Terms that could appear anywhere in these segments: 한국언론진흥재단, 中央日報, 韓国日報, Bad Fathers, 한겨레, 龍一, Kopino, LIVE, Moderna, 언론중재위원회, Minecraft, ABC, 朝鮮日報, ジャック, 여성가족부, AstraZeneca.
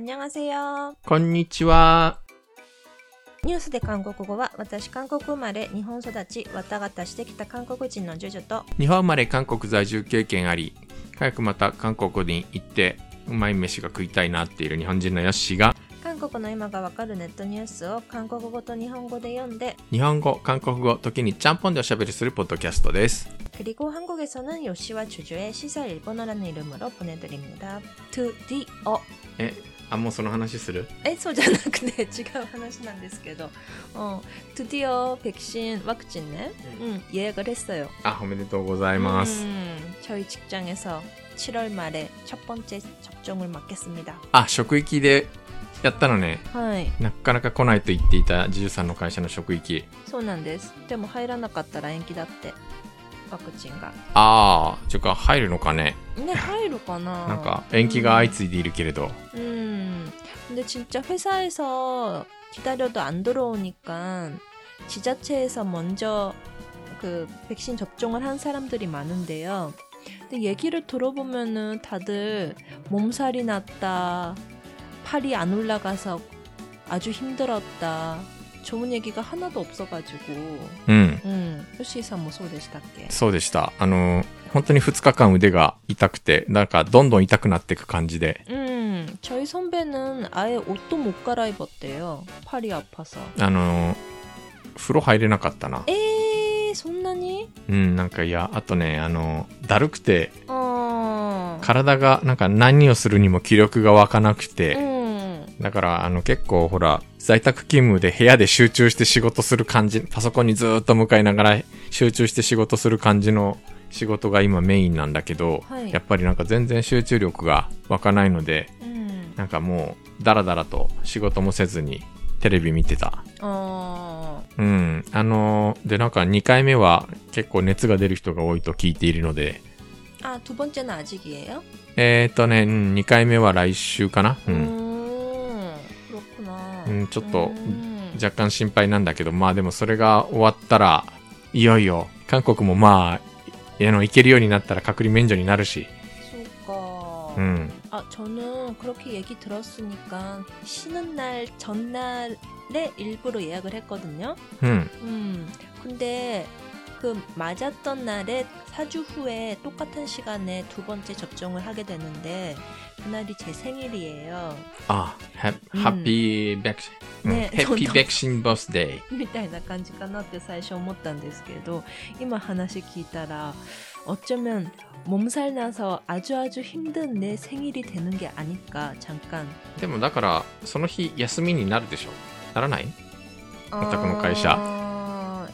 안녕하세요。こんにちは。ニュースで韓国語は、私韓国生まれ日本育ち、わたがたしてきた韓国人のジュジュと、日本生まれ韓国在住経験あり、早くまた韓国に行ってうまい飯が食いたいなっている日本人のヨッシーが、韓国の今がわかるネットニュースを韓国語と日本語で読んで、日本語、韓国語、時にちゃんぽんでおしゃべりするポッドキャストです。그리고 한국에서는 요시와 주주의 시사 일본어라는 이름으로 보내드립니다. 드디어. もうその話する？そうじゃなくて違う話なんですけど、トゥディオ백신ワクチンね、予約했어요。あ、おめでとうございます。저희 직장에서7월말에 첫 번째 접종을 맡겠습니다。あ、職域でやったのね。はい。なかなか来ないと言っていたジュジュさんの会社の職域。そうなんです。でも入らなかったら延期だって。ワクチンが。ああ、ちょっと入るのかね。ね、入るかな。なんか延期が相次いでいるけれど。근데 진짜 회사에서 기다려도 안 들어오니까 지자체에서 먼저 그 백신 접종을 한 사람들이 많은데요. 근데 얘기를 들어보면은 다들 몸살이 났다, 팔이 안 올라가서 아주 힘들었다. 좋은 얘기가 하나도 없어가지고. 요시이さん もそうでしたっけ？そうでした。本当に2日間腕が痛くて、なんかどんどん痛くなっていく感じで。저희 선배는 아예 옷도 못 갈아입었대요. 팔이 아파서. 風呂入れなかったな。 そんなに？ なんかいや、あとね、だるくて、体がなんか何をするにも気力が湧かなくて、だから結構ほら、在宅勤務で部屋で集中して仕事する感じ、パソコンにずーっと向かいながら集中して仕事する感じの仕事が今メインなんだけど、はい、やっぱりなんか全然集中力が湧かないので、なんかもうダラダラと仕事もせずにテレビ見てた。でなんか2回目は結構熱が出る人が多いと聞いているので。あ、두 번째는 아직이에요？ね、2回目は来週かな。ちょっと若干心配なんだけど、まあでもそれが終わったらいよいよ韓国もまあ行けるようになったら隔離免除になるし。そうか。아, 저는 그렇게 얘기 들었으니까 쉬는 날 전날에 일부러 예약을 했거든요. 근데 그 맞았던 날에 4주 후에 똑같은 시간에 두 번째 접종을 하게 되는데 그날이 제 생일이에요. 아, happy vaccine. 네, happy vaccine birthday. みたいな感じかなって最初思ったんですけど、今話聞いたら 어쩌면 몸살 나서 아주 아주 힘든 내 생일이 되는 게 아닐까 잠깐. でもだからその日休みになるでしょ。ならない？またこの会社。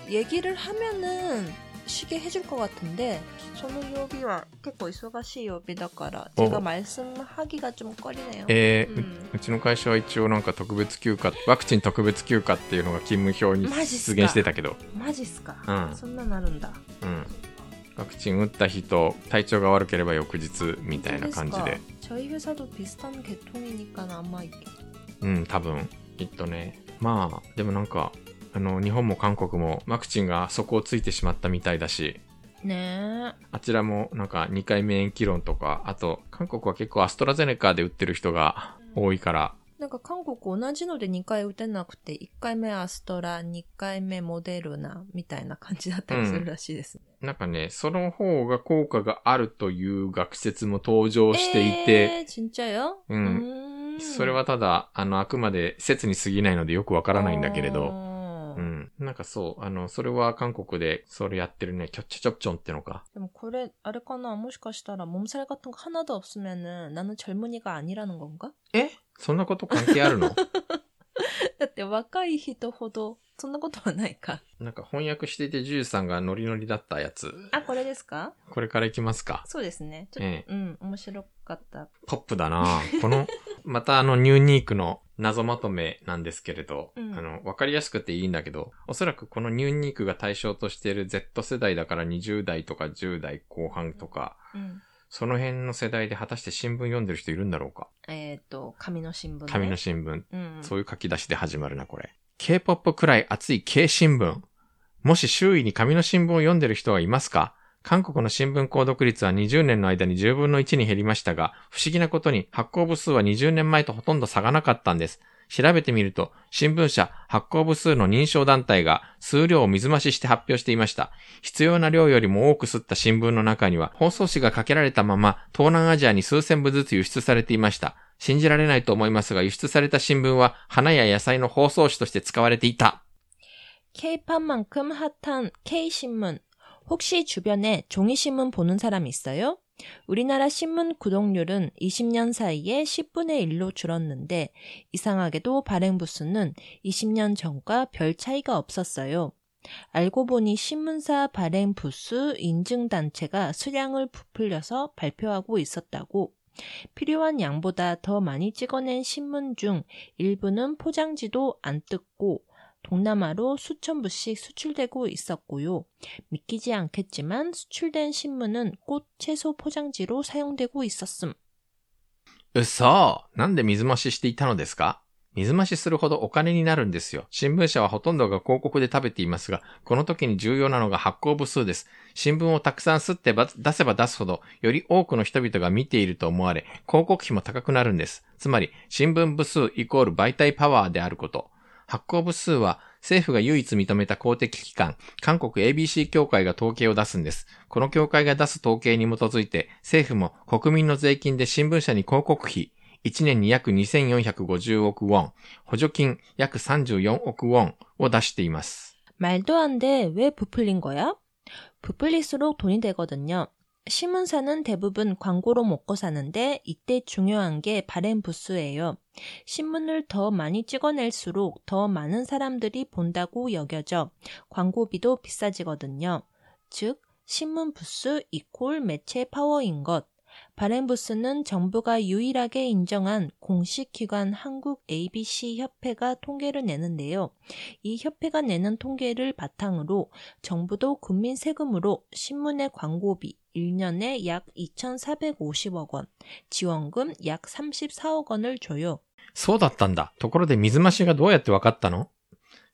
얘기를 하면은 쉬게 해줄 것 같은데 저는 여기가 꽤고 이슈가시 요비だから 제가 말씀하기가 좀 꺼리네요. うちの会社は一応なんか特別休暇、ワクチン特別休暇っていうのが勤務表に出現してたけど。マジっすか？そんななるんだ。ワクチン打った人、体調が悪ければ翌日みたいな感じで。저희 회사도 비슷한 계통이니까 아마多分きっとね。まあでもなんか日本も韓国もワクチンが底をついてしまったみたいだし。ねえ。あちらもなんか2回目延期論とか、あと韓国は結構アストラゼネカで打ってる人が多いから。なんか韓国同じので2回打てなくて、1回目アストラ、2回目モデルナみたいな感じだったりするらしいですね。なんかね、その方が効果があるという学説も登場していて。ちんちゃよ。それはただ、あくまで説に過ぎないのでよくわからないんだけれど。なんかそう、それは韓国でそれやってるね、キョッチョチョプチョンってのか。でもこれ、あれかな、もしかしたら、몸살 같은 거 하나도 없으면은、나는 젊은이가 아니라는 건가？そんなこと関係あるの？だって若い人ほどそんなことはないか。なんか翻訳していてジューさんがノリノリだったやつ。あ、これですか？これからいきますか。そうですね。ちょっと、面白かった。ポップだな。このまたニューニークの謎まとめなんですけれど、わかりやすくていいんだけど、おそらくこのニューニークが対象としている Z 世代だから20代とか10代後半とか。その辺の世代で果たして新聞読んでる人いるんだろうか。紙の新聞、ね。紙の新聞、そういう書き出しで始まるな、これ。K-POP くらい熱い K 新聞。もし周囲に紙の新聞を読んでる人はいますか？韓国の新聞購読率は20年の間に10分の1に減りましたが、不思議なことに発行部数は20年前とほとんど差がなかったんです。調べてみると、新聞社発行部数の認証団体が数量を水増しして発表していました。必要な量よりも多く刷った新聞の中には、包装紙がかけられたまま東南アジアに数千部ずつ輸出されていました。信じられないと思いますが、輸出された新聞は花や野菜の包装紙として使われていた。K-팝만큼 핫한 K-신문. 혹시 주변에 종이신문 보는 사람 있어요?우리나라 신문 구독률은 20년 사이에 10분의 1로 줄었는데 이상하게도 발행 부수는 20년 전과 별 차이가 없었어요. 알고 보니 신문사 발행 부수 인증단체가 수량을 부풀려서 발표하고 있었다고. 필요한 양보다 더 많이 찍어낸 신문 중 일부는 포장지도 안 뜯고 동남아로 수천 부씩 수출되고 있었고요. 믿기지 않겠지만 수출된 신문은 꽃, 채소 포장지로 사용되고 있었음. 嘘。なんで水増ししていたのですか?水増しするほどお金になるんですよ。新聞社はほとんどが広告で食べていますが、この時に重要なのが発行部数です。新聞をたくさん刷って出せば出すほど、より多くの人々が見ていると思われ、広告費も高くなるんです。つまり、新聞部数イコール媒体パワーであること。発行部数は政府が唯一認めた公的機関、韓国 ABC 協会が統計を出すんです。この協会が出す統計に基づいて、政府も国民の税金で新聞社に広告費、1年に約2450億ウォン、補助金約34億ウォンを出しています。말도 안 돼, 왜 부풀린 거야? 부풀릴수록 돈이 되거든요.신문사는 대부분 광고로 먹고 사는데 이때 중요한 게 발행 부수예요. 신문을 더 많이 찍어낼수록 더 많은 사람들이 본다고 여겨져 광고비도 비싸지거든요. 즉, 신문 부수 이퀄 매체 파워인 것. 발행 부수는 정부가 유일하게 인정한 공식 기관 한국 ABC 협회가 통계를 내는데요. 이 협회가 내는 통계를 바탕으로 정부도 국민 세금으로 신문의 광고비 1년에 약 2,450억 원, 지원금 약 34억 원을 줘요. そうだったんだ。ところで水増しがどうやってわかったの?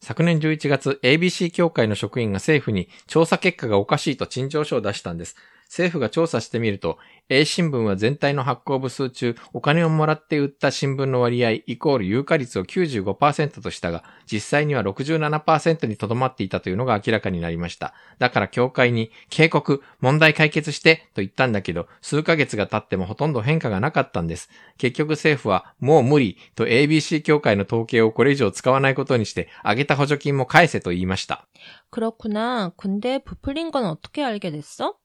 昨年11月、ABC 協会の職員が政府に調査結果がおかしいと陳情書を出したんです。政府が調査してみると、A 新聞は全体の発行部数中、お金をもらって売った新聞の割合イコール有価率を 95% としたが、実際には 67% にとどまっていたというのが明らかになりました。だから協会に警告、問題解決してと言ったんだけど、数ヶ月が経ってもほとんど変化がなかったんです。結局政府はもう無理と ABC 協会の統計をこれ以上使わないことにして、上げた補助金も返せと言いました。그렇구나. 근데 부풀린 건 어떻게 알게 됐어?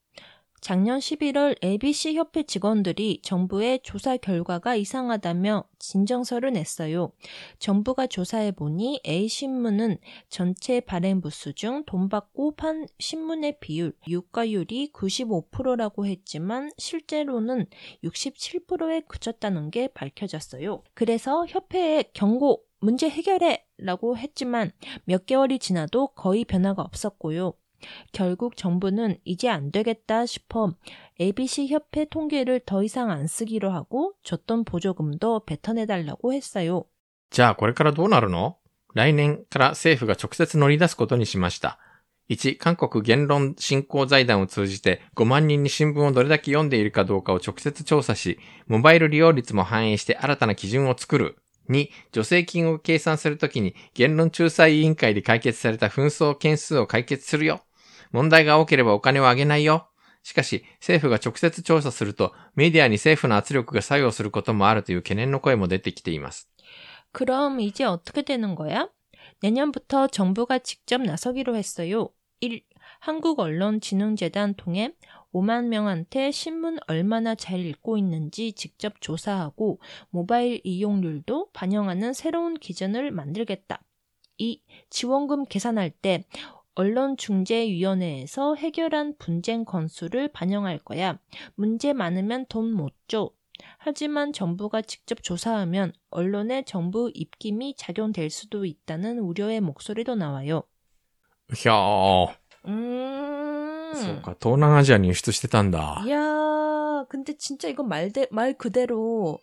작년 11월 ABC 협회 직원들이 정부의 조사 결과가 이상하다며 진정서를 냈어요. 정부가 조사해보니 A신문은 전체 발행 부수 중 돈 받고 판 신문의 비율, 유가율이 95%라고 했지만 실제로는 67%에 그쳤다는 게 밝혀졌어요. 그래서 협회에 경고, 문제 해결해! 라고 했지만 몇 개월이 지나도 거의 변화가 없었고요. 결국 정부는 이제 안 되겠다 싶어 ABC 협회 통계를 더 이상 안 쓰기로 하고 줬던 보조금도 뱉어내달라고 했어요. 자, これからどうなるの? 来年から政府が直接乗り出すことにしました。 1. 韓国言論振興財団を通じて5万人に新聞をどれだけ読んでいるかどうかを直接調査し、モバイル利用率も反映して新たな基準を作る。2. 助成金を計算するときに言論仲裁委員会で解決された紛争件数を解決するよ。問題が多ければお金をあげないよ。しかし、政府が直接調査すると、メディアに政府の圧力が作用することもあるという懸念の声も出てきています。그럼 이제 어떻게 되는 거야? 내년부터 정부가 직접 나서기로 했어요. 1. 한국언론진흥재단 통해 5만 명한테 신문 얼마나 잘 읽고 있는지 직접 조사하고 모바일 이용률도 반영하는 새로운 기준을 만들겠다. 2. 지원금 계산할 때 언론중재위원회에서 해결한 분쟁 건수를 반영할 거야. 문제 많으면 돈 못 줘. 하지만 정부가 직접 조사하면 언론의 정부 입김이 작용될 수도 있다는 우려의 목소리도 나와요. 이야... そうか、東南アジアに輸出してたんだ。いやー、근데진짜이건말 그대로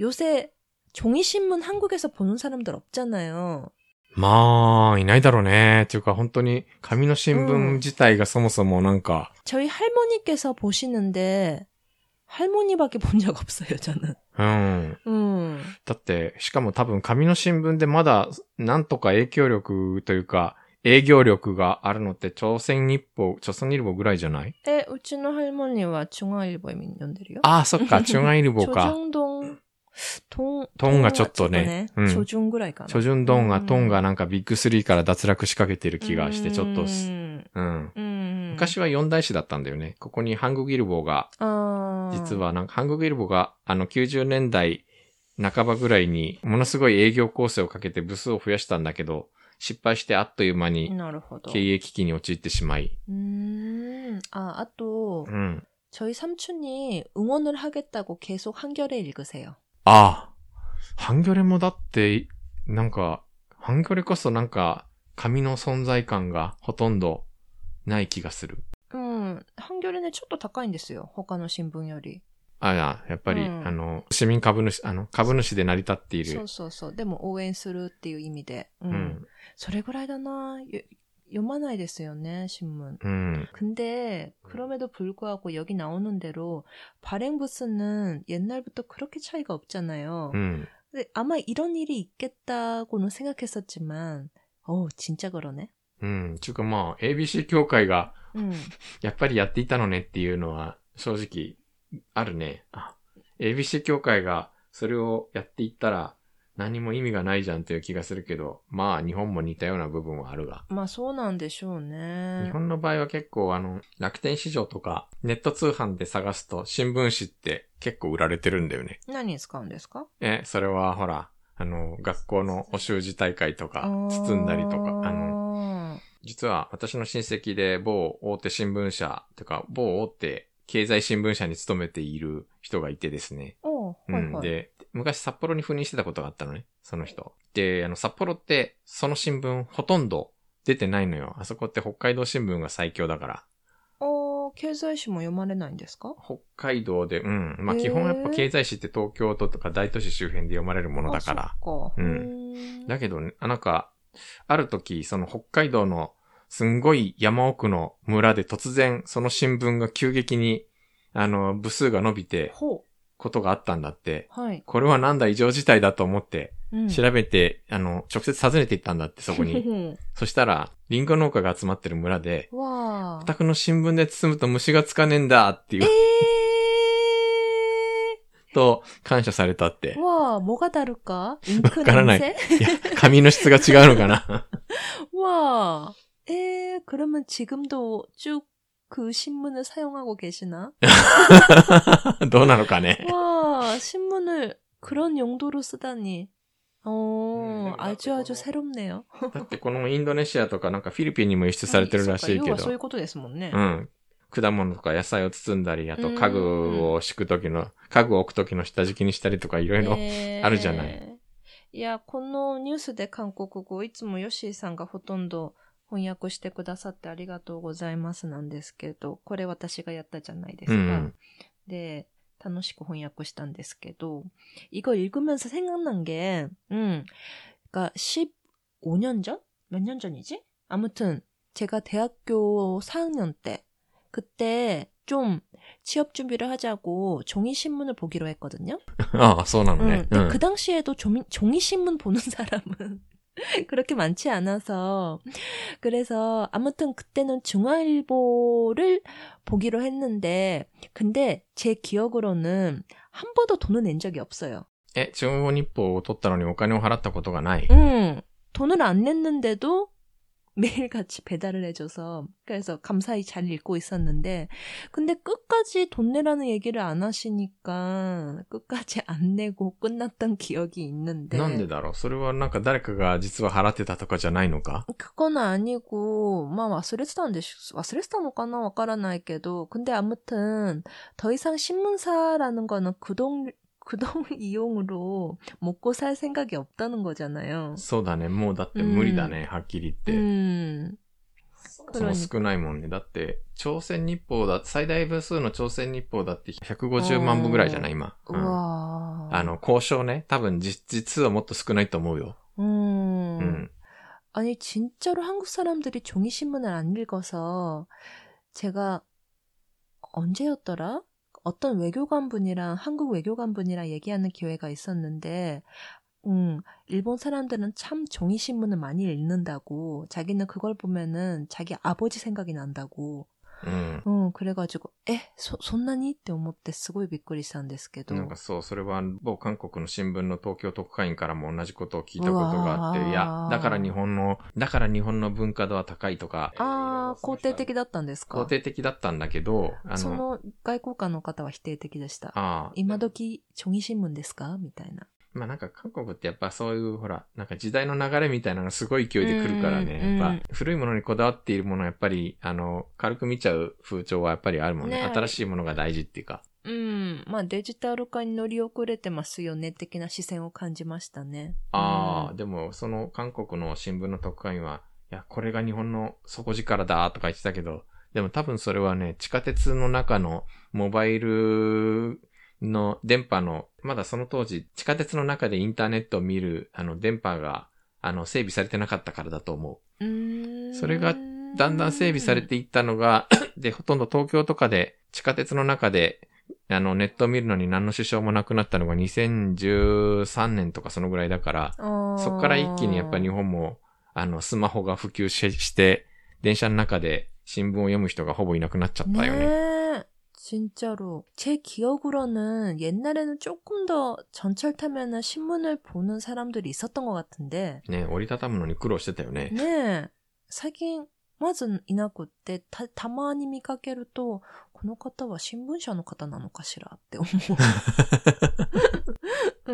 요새 종이신문 한국에서 보는 사람들 없잖아요. まあいないだろうね。っていうか本当に紙の新聞自体がそもそもなんか、저희 할머니께서 보시는데 할머니밖에 본 적 없어요, 저는。だってしかも多分紙の新聞でまだなんとか影響力というか営業力があるのって朝鮮日報ぐらいじゃない？うちの할머니は中央日報に読んでるよ。ああ、そっか、中央日報か。トンがちょっとね、初旬ぐらいかな。初旬トンがなんかビッグ3から脱落しかけてる気がして、ちょっと、昔は四大紙だったんだよね。ここに韓国日報が、実はなんか韓国日報が90年代半ばぐらいにものすごい営業構成をかけて部数を増やしたんだけど、失敗してあっという間に経営危機に陥ってしまい。あと、저희 삼촌이 응원을 하겠다고 계속 한겨레 읽으세요。ああ、半魚レもだって、なんか、半魚レこそなんか、紙の存在感がほとんどない気がする。半魚レね、ちょっと高いんですよ。他の新聞より。やっぱり、市民株主、株主で成り立っている。そう。でも応援するっていう意味で。それぐらいだな。読まないですよね、新聞。근데 그럼에도 불구하고 여기 나오는 대로 발행 부수는 옛날부터 그렇게 차이가 없잖아요. 근데 아마 이런 일이 있겠다고는 생각했었지만, 진짜 그러네. ちゅうか 뭐 ABC 協会が やっぱりやっていたのねっていうのは正直あるね。 ABC 協会がそれをやっていったら何も意味がないじゃんという気がするけど、まあ日本も似たような部分はあるが。まあそうなんでしょうね。日本の場合は結構楽天市場とかネット通販で探すと新聞紙って結構売られてるんだよね。何に使うんですか？それはほら、学校のお習字大会とか包んだりとか、実は私の親戚で某大手新聞社とか某大手経済新聞社に勤めている人がいてですね。はいはい。で、昔札幌に赴任してたことがあったのね、その人。で、札幌ってその新聞ほとんど出てないのよ。あそこって北海道新聞が最強だから。経済誌も読まれないんですか？北海道で、まあ、基本やっぱ経済誌って東京都とか大都市周辺で読まれるものだから。だけどね、なんか、ある時、その北海道のすんごい山奥の村で突然その新聞が急激に、部数が伸びて、ことがあったんだって、はい、これはなんだ異常事態だと思って、調べて、直接訪ねていったんだって、そこに。そしたら、リンゴ農家が集まってる村で、お宅の新聞で包むと虫がつかねえんだっていう、と、感謝されたって。わあ、もがだるかインクの店？わからない。いや、紙の質が違うのかな。わあ、그러면 지금도 쭉그 신문을 사용하고 계시나? どうなのかね? 와, 신문을 그런 용도로 쓰다니. 아주 아주 새롭네요. だってこのインドネシアとかなんかフィリピンにも輸出されてるらしいけど。要はそういうことですもんね。 果物とか野菜を包んだり、あと家具を置く時の下敷きにしたりとかいろいろあるじゃない。いや、このニュースで韓国語、いつもヨッシーさんがほとんど翻訳してくださってありがとうございますなんですけど、これ私がやったじゃないですか。で、楽しく翻訳したんですけど、이거 읽으면서 생각난 게, 그러니까 15년 전? 몇 년 전이지? 아무튼 제가 대학교 4학년 때, 그때 좀 취업 준비를 하자고 종이신문을 보기로 했거든요. 아, 소나네. 근데 그 당시에도 종이신문 보는 사람은 그렇게 많지 않아서, 그래서 아무튼 그때는 중앙일보를 보기로 했는데, 근데 제 기억으로는 한 번도 돈을 낸 적이 없어요. 중앙일보 取ったのに 돈을 払ったことがない? 돈을 안 냈는데도 매일같이 배달을 해줘서, 그래서 감사히 잘 읽고 있었는데, 근데 끝까지 돈 내라는 얘기를 안 하시니까, 끝까지 안 내고 끝났던 기억이 있는데. なんでだろうそれはなんか誰かが実は払ってたとかじゃないのか? 그건 아니고, 막忘れてたのかな? わからないけど, 근데 아무튼, 더 이상 신문사라는 거는 그동 이용으로 먹고 살 생각이 없다는 거잖아요. そうだね. もうだって無理だね. はっきり言って. その少ないもんね。だって、朝鮮日報だ、最大部数の朝鮮日報だって 150万部 ぐらいじゃない、今。うわー。交渉ね。多分実数はもっと少ないと思うよ。 아니 진짜로 한국 사람들이 종이신문을 안 읽어서 제가 언제였더라? 어떤 외교관분이랑 한국 외교관분이랑 얘기하는 기회가 있었는데 일본 사람들은 참 종이신문을 많이 읽는다고 자기는 그걸 보면은 자기 아버지 생각이 난다고 그래가지고そんなに? って思ってすごいびっくりしたんですけど なんかそうそれは僕韓国の新聞の東京特派員からも同じことを聞いたことがあっていやだから日本のだから日本の文化度は高いとかああ肯定的だったんですか肯定的だったんだけどその外交官の方は否定的でしたああ今時종이신문ですかみたいな まあなんか韓国ってやっぱそういうほら、なんか時代の流れみたいなのすごい勢いで来るからね。やっぱ古いものにこだわっているものはやっぱり、軽く見ちゃう風潮はやっぱりあるもんね。新しいものが大事っていうか。まあデジタル化に乗り遅れてますよね的な視線を感じましたね。ああ、でもその韓国の新聞の特派員は、いや、これが日本の底力だとか言ってたけど、でも多分それはね、地下鉄の中のモバイル、の電波の、まだその当時、地下鉄の中でインターネットを見る、電波が、整備されてなかったからだと思う。それが、だんだん整備されていったのが、で、ほとんど東京とかで、地下鉄の中で、ネットを見るのに何の支障もなくなったのが2013年とかそのぐらいだから、そこから一気にやっぱ日本も、スマホが普及して、電車の中で新聞を読む人がほぼいなくなっちゃったよね。진짜로 제 기억으로는 옛날에는 조금 더 전철 타면은 신문을 보는 사람들이 있었던 것 같은데. 네, 오리타타무노니 고생했대요ね. 네, 최근 맞은 이나고때 다만히 見かけるとこの方は新聞社の方なのかしらって思う.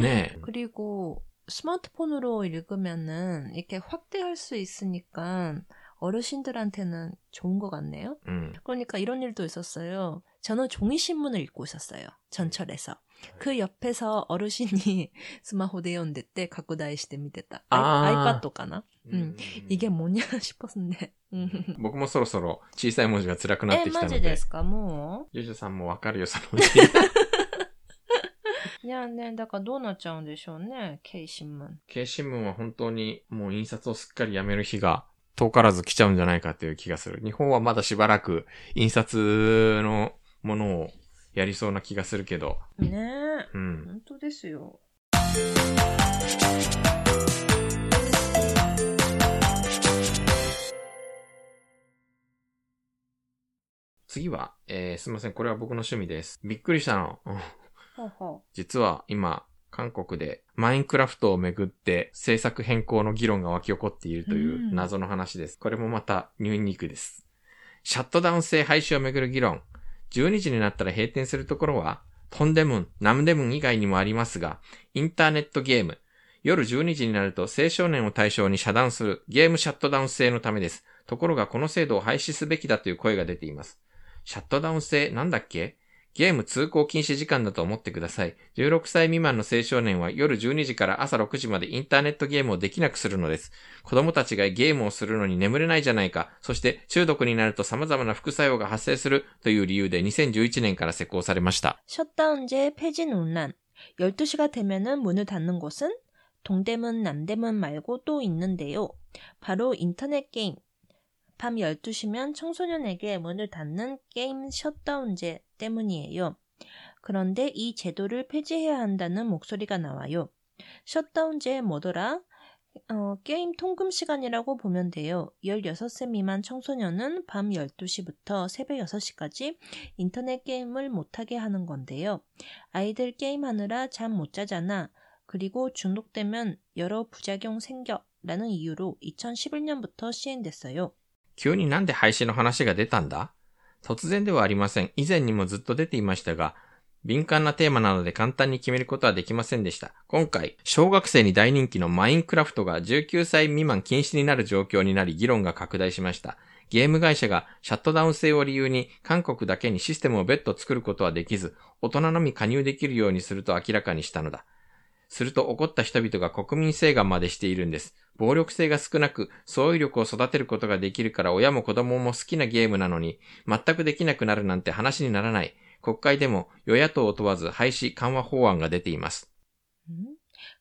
네. 그리고 스마트폰으로 읽으면은 이렇게 확대할 수 있으니까. 어르신들한테는 좋은 것 같네요. 그러니까 이런 일도 있었어요. 저는 종이신문을 읽고 있었어요. 전철에서. 그 옆에서 어르신이 스마호대온데 때 갖고 다니시대 밑에다. 아이팟とかな? 이게 뭐냐 싶었는데. 僕もそろそろ小さい文字が辛くなってきたので。え、マジですかもう? 유주さんもわかるよ、そのうち。 いやね、だからどうなっちゃうんでしょうね、K新聞は本当にもう印刷をすっかりやめる日が 遠からず来ちゃうんじゃないかという気がする。日本はまだしばらく印刷のものをやりそうな気がするけど。ねえ。本当ですよ。次は、すみません。これは僕の趣味です。びっくりしたの。実は今、韓国でマインクラフトをめぐって政策変更の議論が沸き起こっているという謎の話です。これもまたニューニークです。シャットダウン制廃止をめぐる議論。12時になったら閉店するところはトンデムン、ナムデムン以外にもありますが、インターネットゲーム。夜12時になると青少年を対象に遮断するゲームシャットダウン制のためです。ところがこの制度を廃止すべきだという声が出ています。シャットダウン制なんだっけ？ゲーム通行禁止時間だと思ってください。16歳未満の青少年は夜12時から朝6時までインターネットゲームをできなくするのです。子供たちがゲームをするのに眠れないじゃないか、そして中毒になると様々な副作用が発生するという理由で2011年から施行されました。シャットダウン제폐지논란。12시가되면은문을닫는곳은동대문남대문말고또있는데요바로인터넷게임 밤 12시면 청소년에게 문을 닫는 게임 셧다운제 때문이에요. 그런데 이 제도를 폐지해야 한다는 목소리가 나와요. 셧다운제 뭐더라? 게임 통금 시간이라고 보면 돼요. 16세 미만 청소년은 밤 12시부터 새벽 6시까지 인터넷 게임을 못하게 하는 건데요. 아이들 게임하느라 잠 못 자잖아. 그리고 중독되면 여러 부작용 생겨 라는 이유로 2011년부터 시행됐어요. 急になんで廃止の話が出たんだ？突然ではありません。以前にもずっと出ていましたが、敏感なテーマなので簡単に決めることはできませんでした。今回、小学生に大人気のマインクラフトが19歳未満禁止になる状況になり議論が拡大しました。ゲーム会社がシャットダウン制を理由に韓国だけにシステムを別途作ることはできず、大人のみ加入できるようにすると明らかにしたのだ。すると怒った人々が国民請願までしているんです。暴力性が少なく、創意力を育てることができるから親も子供も好きなゲームなのに、全くできなくなるなんて話にならない。国会でも与野党を問わず廃止緩和法案が出ています。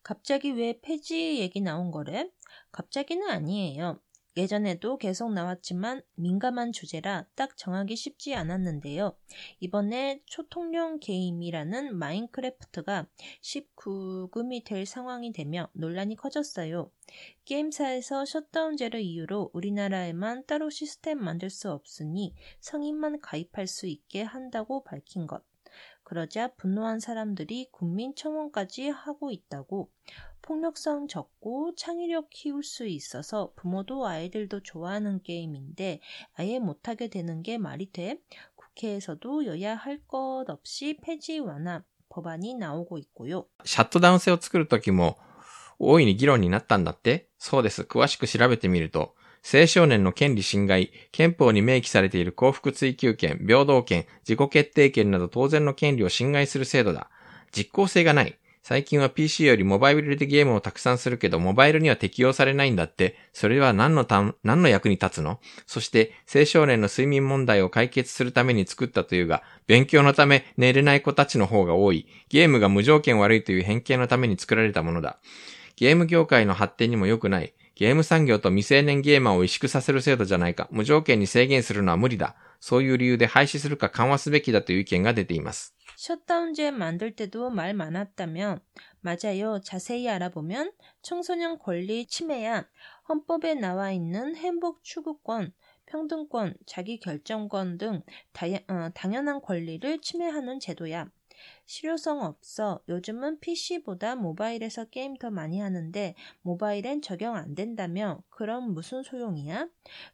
갑자기 왜 폐지 얘기 나온 거래? 갑자기는 아니에요. 예전에도 계속 나왔지만 민감한 주제라 딱 정하기 쉽지 않았는데요. 이번에 초통령 게임이라는 마인크래프트가 19금이 될 상황이 되며 논란이 커졌어요. 게임사에서 셧다운제를 이유로 우리나라에만 따로 시스템 만들 수 없으니 성인만 가입할 수 있게 한다고 밝힌 것. 그러자 분노한 사람들이 국민청원까지 하고 있다고. 폭력성 적고 창의력 키울 수 있어서 부모도 아이들도 좋아하는 게임인데 아예 못하게 되는 게 말이 돼? 국회에서도 여야 할 것 없이 폐지 완화 법안이 나오고 있고요. シャットダウン制を作る時も大いに議論になったんだって。そうです。詳しく調べてみると 青少年の権利侵害、憲法に明記されている幸福追求権、平等権、自己決定権など当然の権利を侵害する制度だ。実効性がない。 最近はPCよりモバイルでゲームをたくさんするけど、モバイルには適用されないんだって。それは何のための役に立つの？そして青少年の睡眠問題を解決するために作ったというが、勉強のため寝れない子たちの方が多い。ゲームが無条件悪いという偏見のために作られたものだ。 ゲーム業界の発展にも良くない。ゲーム産業と未成年ゲーマーを萎縮させる制度じゃないか。無条件に制限するか緩和すべきだという意見が出ています。 셧다운제 만들 때도 말 많았다며. 맞아요. 자세히 알아보면 청소년 권리 침해야 헌법에 나와 있는 행복 추구권, 평등권, 자기 결정권 등 당연한 권리를 침해하는 제도야. 실효성 없어. 요즘은 PC보다 모바일에서 게임 더 많이 하는데 모바일엔 적용 안 된다며. 그럼 무슨 소용이야?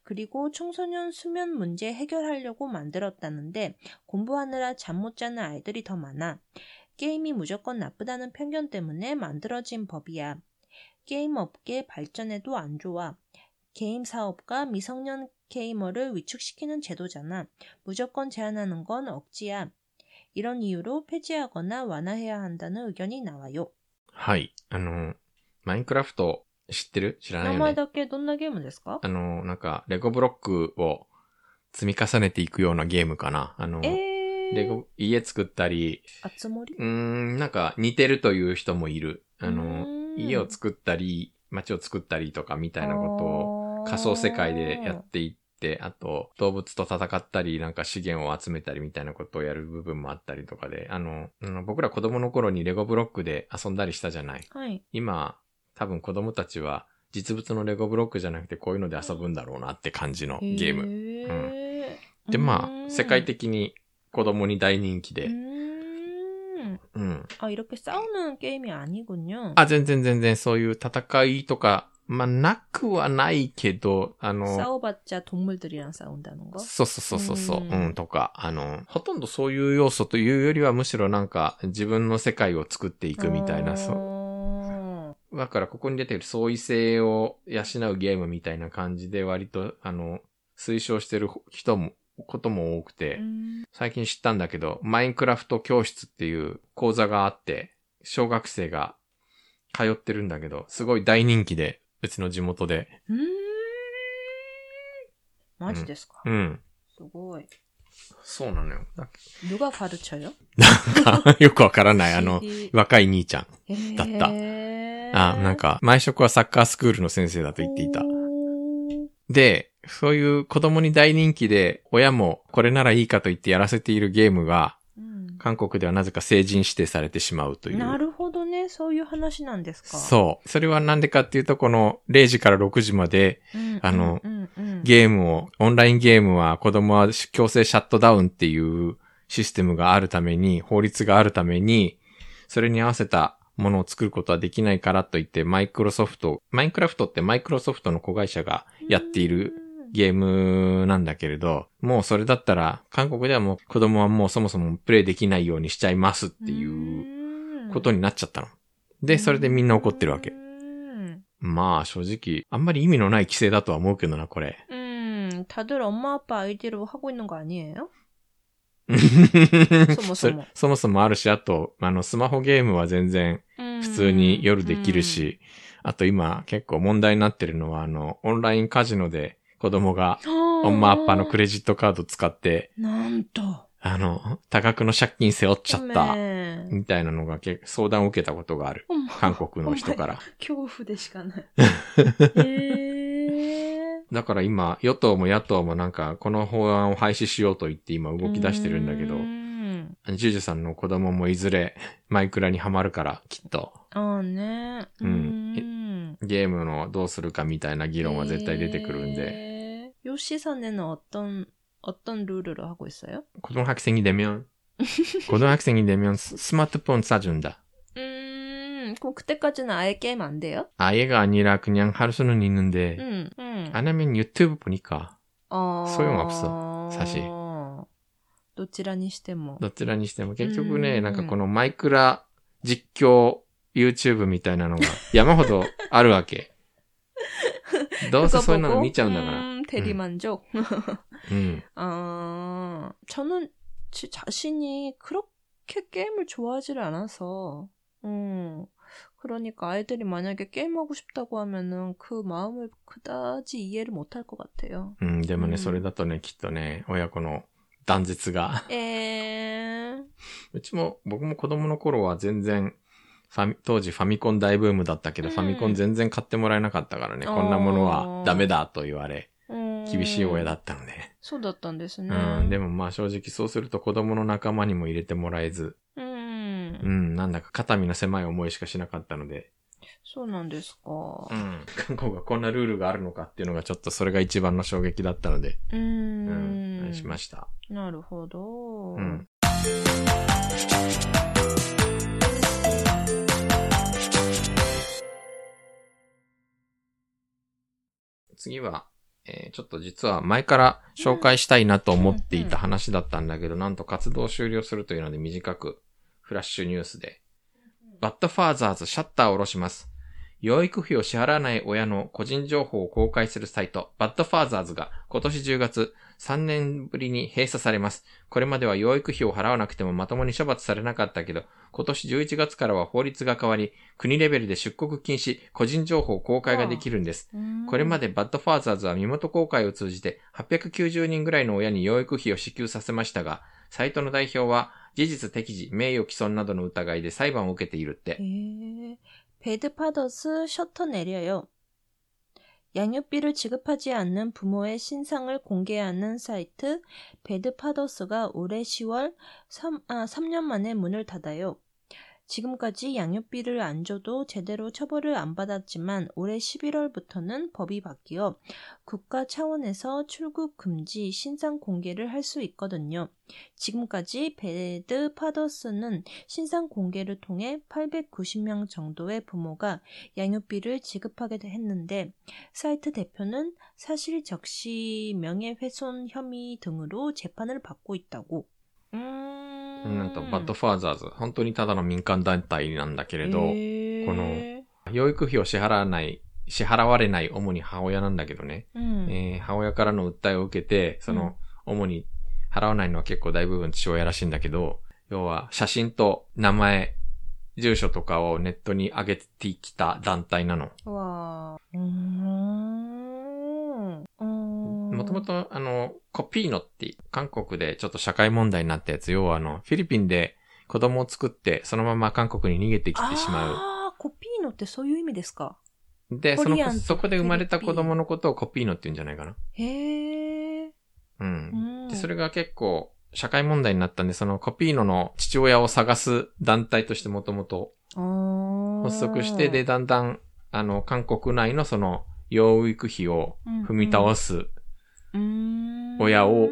그리고 청소년 수면 문제 해결하려고 만들었다는데 공부하느라 잠 못 자는 아이들이 더 많아. 게임이 무조건 나쁘다는 편견 때문에 만들어진 법이야. 게임 업계 발전에도 안 좋아. 게임 사업과 미성년 게이머를 위축시키는 제도잖아. 무조건 제한하는 건 억지야. 이런 이유로 폐지하거나 완화해야 한다는 의견이 나와요. はい。名前クラフト知ってる？知らないよね。名前だけどんなゲームですか？なんかレゴブロックを積み重ねていくようなゲームかな。家作ったり、家を作ったり、街を作ったりとかみたいなことを仮想世界でやっていて あと動物と戦ったりなんか資源を集めたりみたいなことをやる部分もあったりとかで、僕ら子供の頃にレゴブロックで遊んだりしたじゃない。今多分子供たちは実物のレゴブロックじゃなくてこういうので遊ぶんだろうなって感じのゲームで、まあ世界的に子供に大人気で。でまあ世界的に子供に大人気で。あ、全然そういう戦いとか まあなくはないけど、싸워봤자 동물 들이랑 싸운다는 거。そうそうそうそうそう。うん、とか、ほとんどそういう要素というよりはむしろなんか自分の世界を作っていくみたいな。だからここに出ている創意性を養うゲームみたいな感じで割と推奨してる人もことも多くて、最近知ったんだけどマインクラフト教室っていう講座があって小学生が通ってるんだけど、すごい大人気で うちの地元で。うん、マジですか。うん、すごい。そうなのよ。よくわからないあの若い兄ちゃんだった。あ、なんか前職はサッカースクールの先生だと言っていた。で、そういう子供に大人気で親もこれならいいかと言ってやらせているゲームが 韓国ではなぜか成人指定されてしまうという。なるほどね。そういう話なんですか。そう。それはなんでかっていうと、この0時から6時までゲームをオンラインゲームは子供は強制シャットダウンっていうシステムがあるために法律があるためにそれに合わせたものを作ることはできないからといってマイクロソフト、マインクラフトってマイクロソフトの子会社がやっている ゲームなんだけれど、もうそれだったら韓国ではもう子供はもうそもそもプレイできないようにしちゃいますっていうことになっちゃったの。で、それでみんな怒ってるわけ。まあ正直あんまり意味のない規制だとは思うけどな、これ。 そもそもあるし、あとスマホゲームは全然普通に夜できるし、あと今結構問題になってるのはオンラインカジノで子供が엄마 아빠のクレジットカード使ってなんと多額の借金背負っちゃった、みたいなのが相談を受けたことがある。韓国の人から。恐怖でしかない。だから今、与党も野党もなんか、この法案を廃止しようと言って今動き出してるんだけど、ジュジュさんの子供もいずれマイクラにはまるから、きっと。ああね。うん。ゲームのどうするかみたいな議論は絶対出てくるんで。よしさんねの어떤 룰을 하고 있어요? 고등학생이 되면 스마트폰 사준다. 그럼 그때까지는 아예 게임 안 돼요? 아예가 아니라 그냥 할 수는 있는데 안 하면 유튜브 보니까 소용없어, 사실. どちらにしても結局ね、なんかこのマイクラ実況 YouTube みたいなのが山ほどあるわけ。どうせそういうの見ちゃうんだから。 대리만족. 저는 제 자신이 그렇게 게임을 좋아하지를 않아서, 그러니까 아이들이 만약에 게임하고 싶다고 하면은 그 마음을 그다지 이해를 못할 것 같아요. でもね、それだとね、きっとね、親子の断絶が。 僕も子供の頃は全然、当時ファミコン大ブームだったけど、ファミコン全然買ってもらえなかったからね、こんなものはダメだと言われ。厳しい親だったので。そうだったんですね。でもまあ正直そうすると子供の仲間にも入れてもらえず。なんだか肩身の狭い思いしかしなかったので。そうなんですか。韓国がこんなルールがあるのかっていうのがちょっとそれが一番の衝撃だったので。しました。なるほど。次は、ちょっと実は前から紹介したいなと思っていた話だったんだけど、なんと活動終了するというので短くフラッシュニュースで、バッドファーザーズシャッターを下ろします。養育費を支払わない親の個人情報を公開するサイト、バッドファーザーズが今年10月3年ぶりに閉鎖されます。これまでは養育費を払わなくてもまともに処罰されなかったけど、今年11月からは法律が変わり、国レベルで出国禁止、個人情報公開ができるんです。これまでバッドファーザーズは身元公開を通じて890人ぐらいの親に養育費を支給させましたが、サイトの代表は事実適時、名誉毀損などの疑いで裁判を受けているって。배드 파더스 셔터 내려요. 양육비를 지급하지 않는 부모의 신상을 공개하는 사이트 배드 파더스가 올해 10월 3년 만에 문을 닫아요. 지금까지 양육비를 안 줘도 제대로 처벌을 안 받았지만 올해 11월부터는 법이 바뀌어 국가 차원에서 출국 금지, 신상 공개를 할 수 있거든요. 지금까지 배드 파더스는 신상 공개를 통해 890명 정도의 부모가 양육비를 지급하게 했는데, 사이트 대표는 사실적시, 명예훼손 혐의 등으로 재판을 받고 있다고. なんとバッドファーザーズ、本当にただの民間団体なんだけれど、この養育費を支払われない主に母親なんだけどね、母親からの訴えを受けて、その主に払わないのは結構大部分父親らしいんだけど、要は写真と名前、住所とかをネットに上げてきた団体なの。わー。もともとコピーノって韓国でちょっと社会問題になったやつ、要はフィリピンで子供を作ってそのまま韓国に逃げてきてしまう。ああ、コピーノってそういう意味ですか。で、そこで生まれた子供のことをコピーノって言うんじゃないかな。へえ。で、それが結構社会問題になったんで、そのコピーノの父親を探す団体としてもともと発足して、で、だんだん韓国内のその養育費を踏み倒す親を、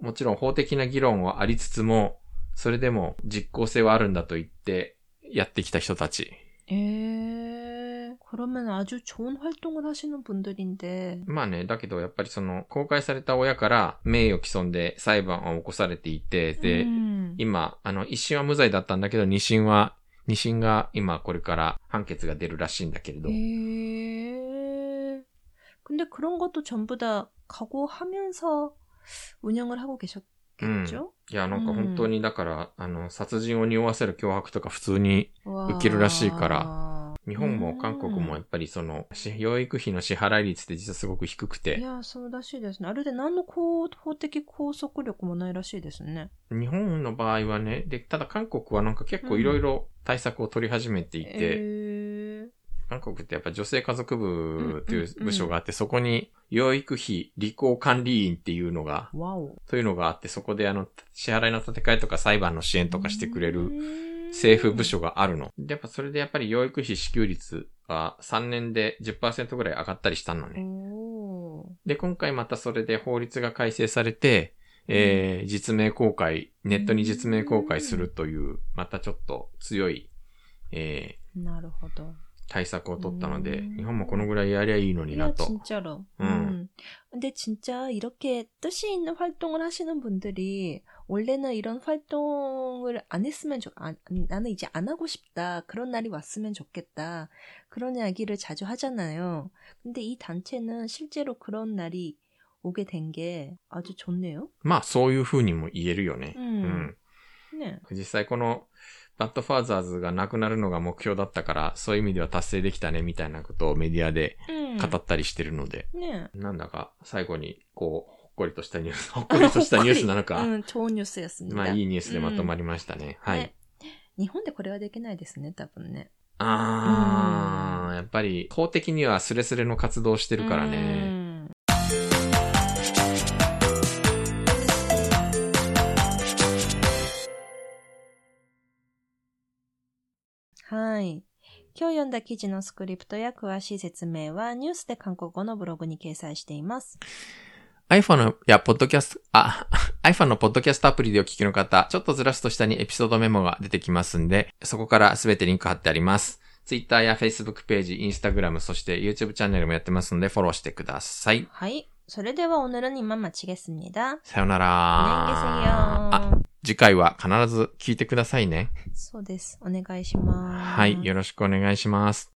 もちろん法的な議論はありつつも、それでも実効性はあるんだと言ってやってきた人たち。그러면아주좋은활동을하시는분들인데。まあね、だけどやっぱりその公開された親から名誉毀損で裁判を起こされていて、で、今一審は無罪だったんだけど、二審が今これから判決が出るらしいんだけれど。근데 그런 것도 전부 다 각오하면서 운영을 하고 계셨겠죠? 야, 뭔가 本当にだから殺人を匂わせる脅迫とか普通に受けるらしいから、日本も韓国もやっぱりその養育費の支払い率って実はすごく低くて、いやそうらしいですね。あれで何の法的拘束力もないらしいですね、日本の場合はね。でただ韓国はなんか結構いろいろ対策を取り始めていて、韓国ってやっぱ女性家族部という部署があって、そこに養育費履行管理員っていうのが、というのがあって、そこで支払いの立て替えとか裁判の支援とかしてくれる政府部署があるの。で、やっぱそれでやっぱり養育費支給率が3年で 10% ぐらい上がったりしたのね。で、今回またそれで法律が改正されて、実名公開、ネットに実名公開するという、またちょっと強い、なるほど。対策を取ったので、日本もこのぐらいやりゃいいのになと。진짜로。근데 진짜 이렇게 뜻이 있는 활동을 하시는 분들이 원래는 이런 활동을 안 했으면 나는 이제 안 하고 싶다. 그런 날이 왔으면 좋겠다. 그런 이야기를 자주 하잖아요. 근데 이 단체는 실제로 그런 날이 오게 된 게 아주 좋네요. まあそういうふうにも言えるよね。 ね。実際このバッドファーザーズがなくなるのが目標だったから、そういう意味では達成できたねみたいなことをメディアで語ったりしてるので、ね、なんだか最後にこうほっこりとしたニュース、ほっこりとしたニュースなのか、超ニュースですね。まあいいニュースでまとまりましたね。はい。日本でこれはできないですね、多分ね。やっぱり法的にはスレスレの活動をしてるからね。はい。今日読んだ記事のスクリプトや詳しい説明はニュースで韓国語のブログに掲載しています。iPhone のポッドキャストアプリでお聞きの方、ちょっとずらすと下にエピソードメモが出てきますんで、そこからすべてリンク貼ってあります。Twitter や Facebook ページ、Instagram、そして YouTube チャンネルもやってますのでフォローしてください。はい。それでは오늘은 이만 마치겠습니다。さよなら。안녕히 계세요。次回は必ず聞いてくださいね。そうです。お願いします。はい。よろしくお願いします。